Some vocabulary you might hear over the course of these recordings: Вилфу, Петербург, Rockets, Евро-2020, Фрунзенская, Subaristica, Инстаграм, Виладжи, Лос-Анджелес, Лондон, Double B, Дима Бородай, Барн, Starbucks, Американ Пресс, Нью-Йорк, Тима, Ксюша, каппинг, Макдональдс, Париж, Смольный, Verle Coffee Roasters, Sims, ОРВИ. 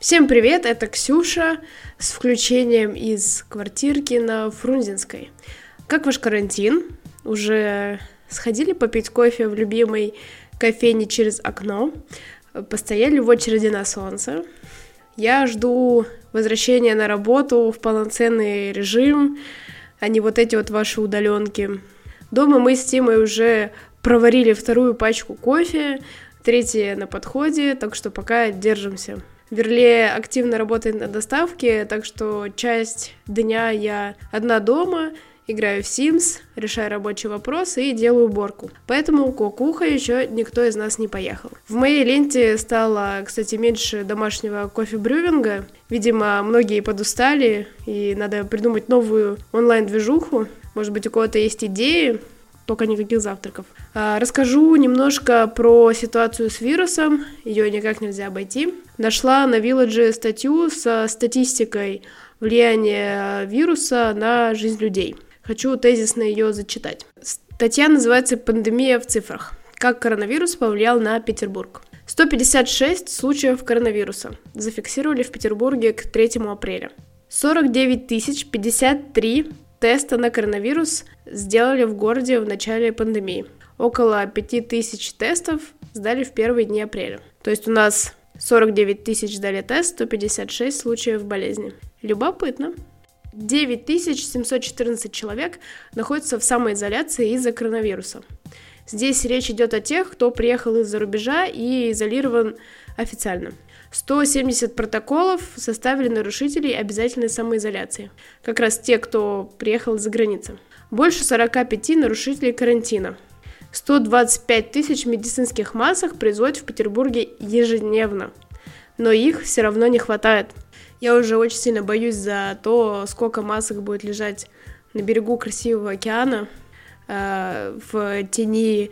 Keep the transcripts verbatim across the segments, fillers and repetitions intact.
Всем привет, это Ксюша с включением из квартирки на Фрунзенской. Как ваш карантин? Уже сходили попить кофе в любимой кофейне через окно? Постояли в очереди на солнце? Я жду возвращения на работу в полноценный режим, а не вот эти вот ваши удаленки. Дома мы с Тимой уже проварили вторую пачку кофе, третья на подходе, так что пока держимся. Verle активно работает на доставке, так что часть дня я одна дома, играю в Sims, решаю рабочие вопросы и делаю уборку. Поэтому кукуха еще никто из нас не поехал. В моей ленте стало, кстати, меньше домашнего кофе-брювинга. Видимо, многие подустали, и надо придумать новую онлайн-движуху. Может быть, у кого-то есть идеи, только никаких завтраков. Расскажу немножко про ситуацию с вирусом, ее никак нельзя обойти. Нашла на Виладжи статью со статистикой влияния вируса на жизнь людей. Хочу тезисно ее зачитать. Статья называется «Пандемия в цифрах. Как коронавирус повлиял на Петербург». сто пятьдесят шесть случаев коронавируса зафиксировали в Петербурге к третьему апреля. сорок девять тысяч пятьдесят три теста на коронавирус сделали в городе в начале пандемии. Около пять тысяч тестов сдали в первые дни апреля. То есть у нас сорок девять тысяч сдали тест, сто пятьдесят шесть случаев болезни. Любопытно. девять тысяч семьсот четырнадцать человек находятся в самоизоляции из-за коронавируса. Здесь речь идет о тех, кто приехал из-за рубежа и изолирован официально. сто семьдесят протоколов составили нарушителей обязательной самоизоляции. Как раз те, кто приехал из-за границы. Больше сорок пять нарушителей карантина. сто двадцать пять тысяч медицинских масок производят в Петербурге ежедневно. Но их все равно не хватает. Я уже очень сильно боюсь за то, сколько масок будет лежать на берегу красивого океана, э, в тени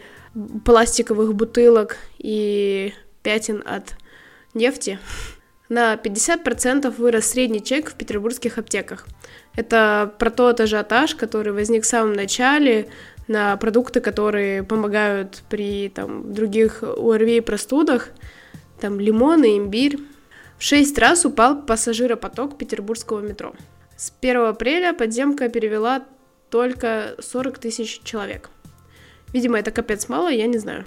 пластиковых бутылок и пятен от нефти. На пятьдесят процентов вырос средний чек в петербургских аптеках. Это про тот ажиотаж, который возник в самом начале, на продукты, которые помогают при там, других ОРВИ и простудах, там лимоны, имбирь. В шесть раз упал пассажиропоток петербургского метро. С первого апреля подземка перевела только сорок тысяч человек. Видимо, это капец мало, я не знаю.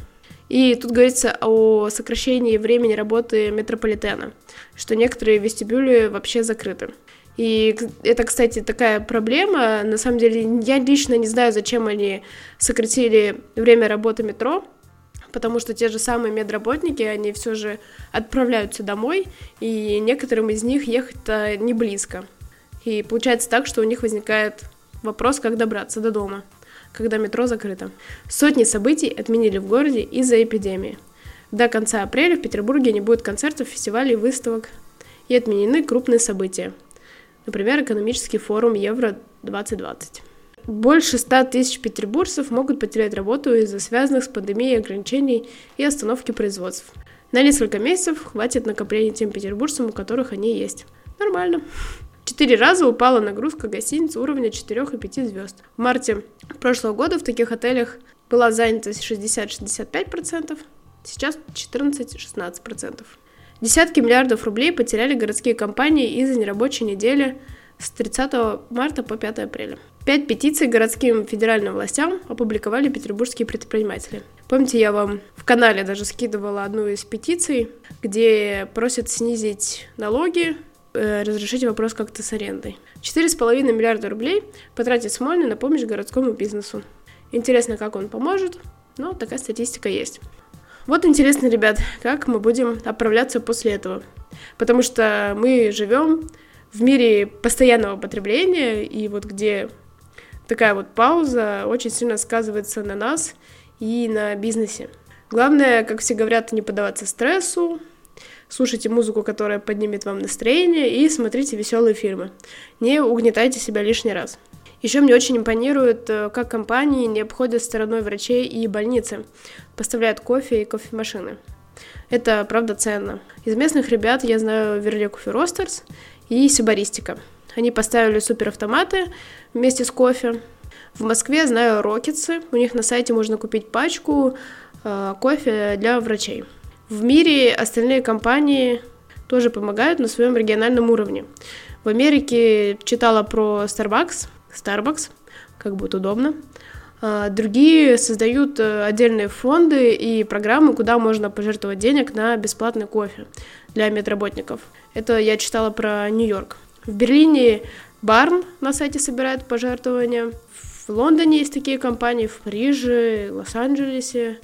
И тут говорится о сокращении времени работы метрополитена, что некоторые вестибюли вообще закрыты. И это, кстати, такая проблема. На самом деле, я лично не знаю, зачем они сократили время работы метро, потому что те же самые медработники, они все же отправляются домой, и некоторым из них ехать-то не близко. И получается так, что у них возникает вопрос, как добраться до дома, когда метро закрыто. Сотни событий отменили в городе из-за эпидемии. До конца апреля в Петербурге не будет концертов, фестивалей, выставок, и отменены крупные события. Например, экономический форум Евро двадцать двадцать. Больше сто тысяч петербуржцев могут потерять работу из-за связанных с пандемией ограничений и остановки производств. На несколько месяцев хватит накопления тем петербуржцам, у которых они есть. Нормально. Четыре раза упала нагрузка гостиниц уровня четыре и пять звезд. В марте прошлого года в таких отелях была занятость шестьдесят - шестьдесят пять процентов, сейчас четырнадцать - шестнадцать процентов. Десятки миллиардов рублей потеряли городские компании из-за нерабочей недели с тридцатого марта по пятого апреля. Пять петиций городским федеральным властям опубликовали петербургские предприниматели. Помните, я вам в канале даже скидывала одну из петиций, где просят снизить налоги, э, разрешить вопрос как-то с арендой. четыре и пять миллиарда рублей потратит Смольный на помощь городскому бизнесу. Интересно, как он поможет, но такая статистика есть. Вот интересно, ребят, как мы будем отправляться после этого. Потому что мы живем в мире постоянного потребления, и вот где такая вот пауза очень сильно сказывается на нас и на бизнесе. Главное, как все говорят, не поддаваться стрессу, слушайте музыку, которая поднимет вам настроение, и смотрите веселые фильмы. Не угнетайте себя лишний раз. Еще мне очень импонирует, как компании не обходят стороной врачей и больницы, поставляют кофе и кофемашины. Это правда ценно. Из местных ребят я знаю Verle Coffee Roasters и Subaristica. Они поставили суперавтоматы вместе с кофе. В Москве знаю Rockets, у них на сайте можно купить пачку э, кофе для врачей. В мире остальные компании тоже помогают на своем региональном уровне. В Америке читала про Starbucks, Starbucks, как будет удобно. Другие создают отдельные фонды и программы, куда можно пожертвовать денег на бесплатный кофе для медработников. Это я читала про Нью-Йорк. В Берлине Барн на сайте собирает пожертвования. В Лондоне есть такие компании, в Париже, Лос-Анджелесе.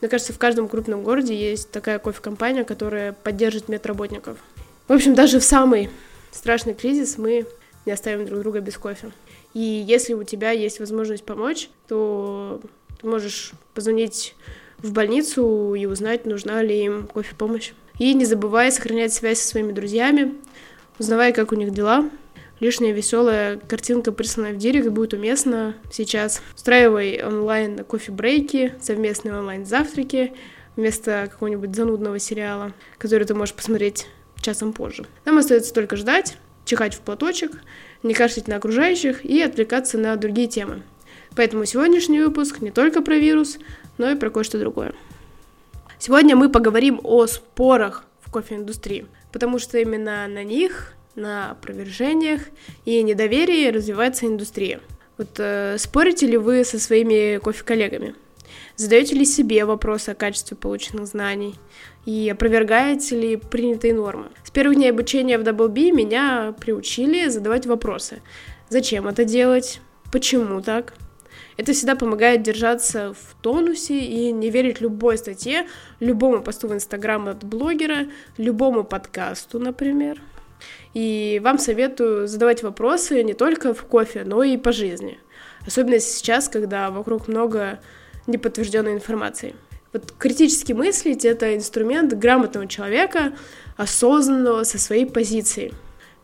Мне кажется, в каждом крупном городе есть такая кофе-компания, которая поддержит медработников. В общем, даже в самый страшный кризис мы не оставим друг друга без кофе. И если у тебя есть возможность помочь, то ты можешь позвонить в больницу и узнать, нужна ли им кофе-помощь. И не забывай сохранять связь со своими друзьями, узнавай, как у них дела. Лишняя веселая картинка, присланная в директ, будет уместна сейчас. Устраивай онлайн кофе-брейки, совместные онлайн-завтраки вместо какого-нибудь занудного сериала, который ты можешь посмотреть часом позже. Нам остается только ждать, чихать в платочек, не кашлять на окружающих и отвлекаться на другие темы. Поэтому сегодняшний выпуск не только про вирус, но и про кое-что другое. Сегодня мы поговорим о спорах в кофе-индустрии, потому что именно на них, на опровержениях и недоверии развивается индустрия. Вот э, спорите ли вы со своими кофе-коллегами? Задаете ли себе вопросы о качестве полученных знаний? И опровергаете ли принятые нормы? С первых дней обучения в Double B меня приучили задавать вопросы. Зачем это делать? Почему так? Это всегда помогает держаться в тонусе и не верить любой статье, любому посту в Инстаграм от блогера, любому подкасту, например. И вам советую задавать вопросы не только в кофе, но и по жизни. Особенно сейчас, когда вокруг много неподтвержденной информации. Вот критически мыслить — это инструмент грамотного человека, осознанного со своей позиции.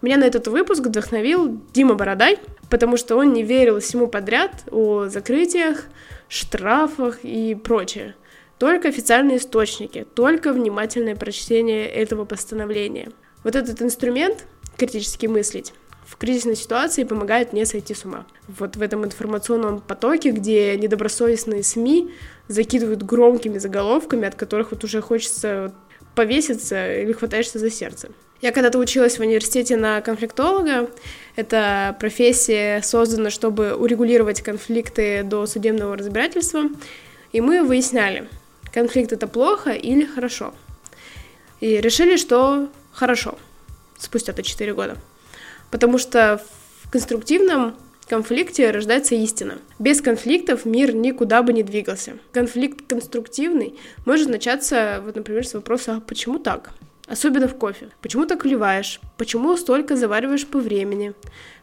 Меня на этот выпуск вдохновил Дима Бородай, потому что он не верил всему подряд о закрытиях, штрафах и прочее. Только официальные источники, только внимательное прочтение этого постановления. Вот этот инструмент, критически мыслить, в кризисной ситуации помогает не сойти с ума. Вот в этом информационном потоке, где недобросовестные СМИ закидывают громкими заголовками, от которых вот уже хочется повеситься или хватаешься за сердце. Я когда-то училась в университете на конфликтолога. Эта профессия создана, чтобы урегулировать конфликты до судебного разбирательства. И мы выясняли, конфликт — это плохо или хорошо. И решили, что хорошо, спустя-то четыре года. Потому что в конструктивном конфликте рождается истина. Без конфликтов мир никуда бы не двигался. Конфликт конструктивный может начаться, вот, например, с вопроса: а почему так? Особенно в кофе. Почему так вливаешь? Почему столько завариваешь по времени?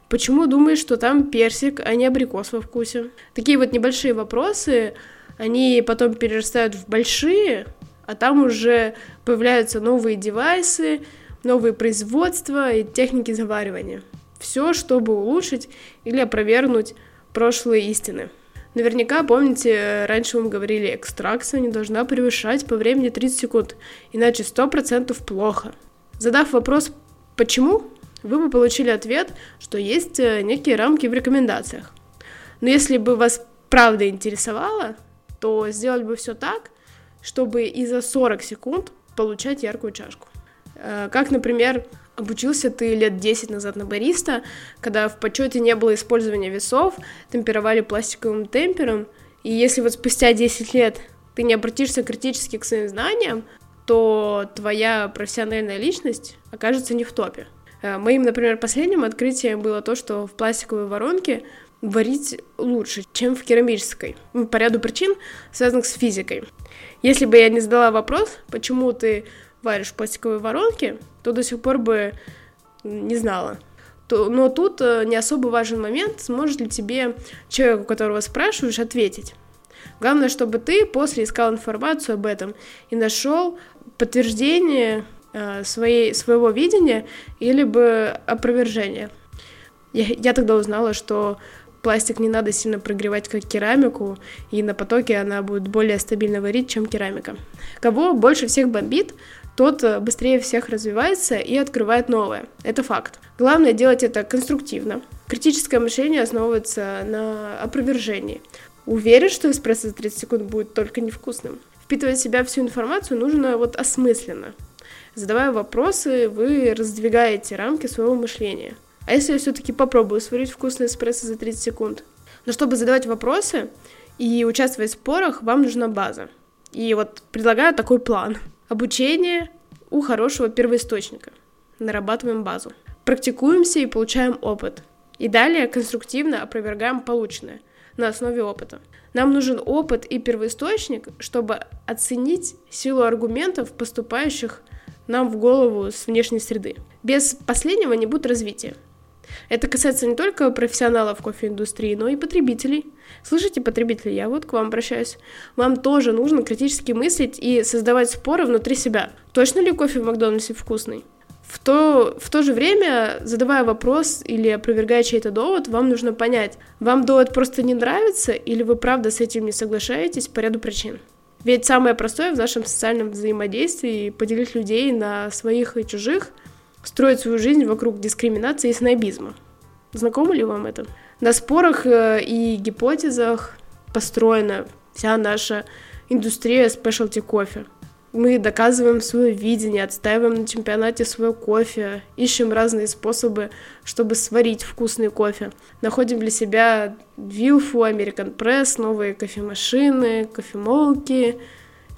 Почему думаешь, что там персик, а не абрикос во вкусе? Такие вот небольшие вопросы, они потом перерастают в большие, а там уже появляются новые девайсы, новые производства и техники заваривания. Все, чтобы улучшить или опровергнуть прошлые истины. Наверняка помните, раньше вам говорили: экстракция не должна превышать по времени тридцать секунд, иначе сто процентов плохо. Задав вопрос «почему?», вы бы получили ответ, что есть некие рамки в рекомендациях. Но если бы вас правда интересовало, то сделали бы все так, чтобы и за сорок секунд получать яркую чашку. Как, например, обучился ты лет десять назад на бариста, когда в почете не было использования весов, темперовали пластиковым темпером, и если вот спустя десять лет ты не обратишься критически к своим знаниям, то твоя профессиональная личность окажется не в топе. Моим, например, последним открытием было то, что в пластиковой воронке варить лучше, чем в керамической, по ряду причин, связанных с физикой. Если бы я не задала вопрос, почему ты варишь в пластиковой воронке, то до сих пор бы не знала. Но тут не особо важен момент, сможет ли тебе человек, у которого спрашиваешь, ответить. Главное, чтобы ты после искал информацию об этом и нашел подтверждение своей, своего видения или бы опровержение. Я, я тогда узнала, что пластик не надо сильно прогревать, как керамику, и на потоке она будет более стабильно варить, чем керамика. Кого больше всех бомбит, тот быстрее всех развивается и открывает новое. Это факт. Главное делать это конструктивно. Критическое мышление основывается на опровержении. Уверен, что эспрессо за тридцать секунд будет только невкусным. Впитывать в себя всю информацию нужно вот осмысленно. задавая вопросы, вы раздвигаете рамки своего мышления. А если я все-таки попробую сварить вкусный эспрессо за тридцать секунд? Но чтобы задавать вопросы и участвовать в спорах, вам нужна база. И вот предлагаю такой план. Обучение у хорошего первоисточника. Нарабатываем базу. Практикуемся и получаем опыт. И далее конструктивно опровергаем полученное на основе опыта. Нам нужен опыт и первоисточник, чтобы оценить силу аргументов, поступающих нам в голову с внешней среды. Без последнего не будет развития. Это касается не только профессионалов кофе-индустрии, но и потребителей. Слышите, потребители, я вот к вам обращаюсь. Вам тоже нужно критически мыслить и создавать споры внутри себя. Точно ли кофе в Макдональдсе вкусный? В то, в то же время, задавая вопрос или опровергая чей-то довод, вам нужно понять, вам довод просто не нравится или вы правда с этим не соглашаетесь по ряду причин. Ведь самое простое в нашем социальном взаимодействии — поделить людей на своих и чужих, строить свою жизнь вокруг дискриминации и снобизма. Знакомо ли вам это? На спорах и гипотезах построена вся наша индустрия спешлти кофе. Мы доказываем свое видение, отстаиваем на чемпионате свое кофе, ищем разные способы, чтобы сварить вкусный кофе. Находим для себя Вилфу, Американ Пресс, новые кофемашины, кофемолки.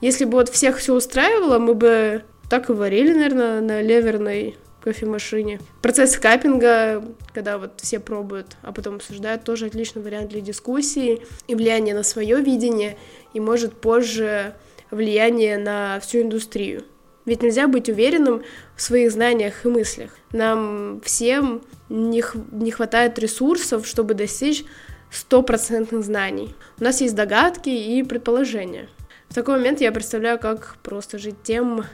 Если бы вот всех все устраивало, мы бы так и варили, наверное, на леверной кофемашине. Процесс каппинга, когда вот все пробуют, а потом обсуждают, тоже отличный вариант для дискуссии и влияние на свое видение, и, может, позже влияние на всю индустрию. Ведь нельзя быть уверенным в своих знаниях и мыслях. Нам всем не, х- не хватает ресурсов, чтобы достичь стопроцентных знаний. У нас есть догадки и предположения. В такой момент я представляю, как просто жить тем,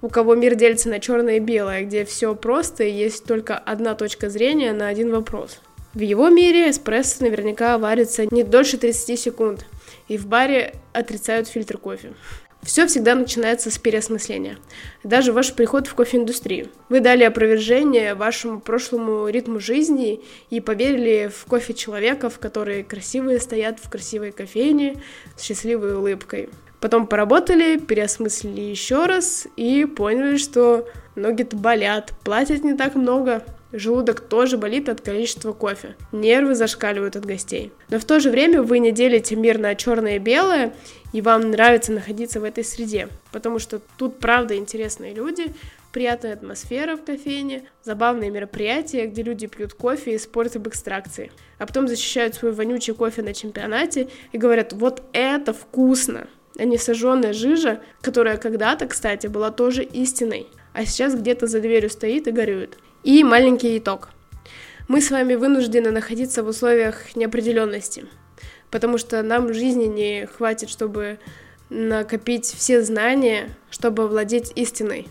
у кого мир делится на черное и белое, где все просто и есть только одна точка зрения на один вопрос. В его мире эспрессо наверняка варится не дольше тридцать секунд, и в баре отрицают фильтр кофе. Все всегда начинается с переосмысления. Даже ваш приход в кофе-индустрию. Вы дали опровержение вашему прошлому ритму жизни и поверили в кофе человеков, которые красивые стоят в красивой кофейне с счастливой улыбкой. Потом поработали, переосмыслили еще раз и поняли, что ноги-то болят, платят не так много. Желудок тоже болит от количества кофе. Нервы зашкаливают от гостей. Но в то же время вы не делите мир на черное и белое, и вам нравится находиться в этой среде. Потому что тут правда интересные люди, приятная атмосфера в кофейне, забавные мероприятия, где люди пьют кофе и спорят об экстракции. А потом защищают свой вонючий кофе на чемпионате и говорят: вот это вкусно! А не сожженная жижа, которая когда-то, кстати, была тоже истиной, а сейчас где-то за дверью стоит и горюет. И маленький итог. Мы с вами вынуждены находиться в условиях неопределенности, потому что нам жизни не хватит, чтобы накопить все знания, чтобы владеть истиной,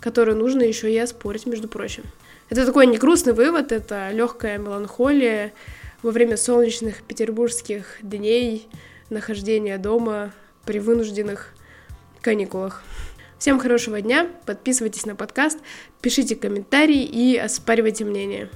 которую нужно еще и оспорить, между прочим. Это такой не грустный вывод, это легкая меланхолия во время солнечных петербургских дней, нахождения дома при вынужденных каникулах. Всем хорошего дня, подписывайтесь на подкаст, пишите комментарии и оспаривайте мнение.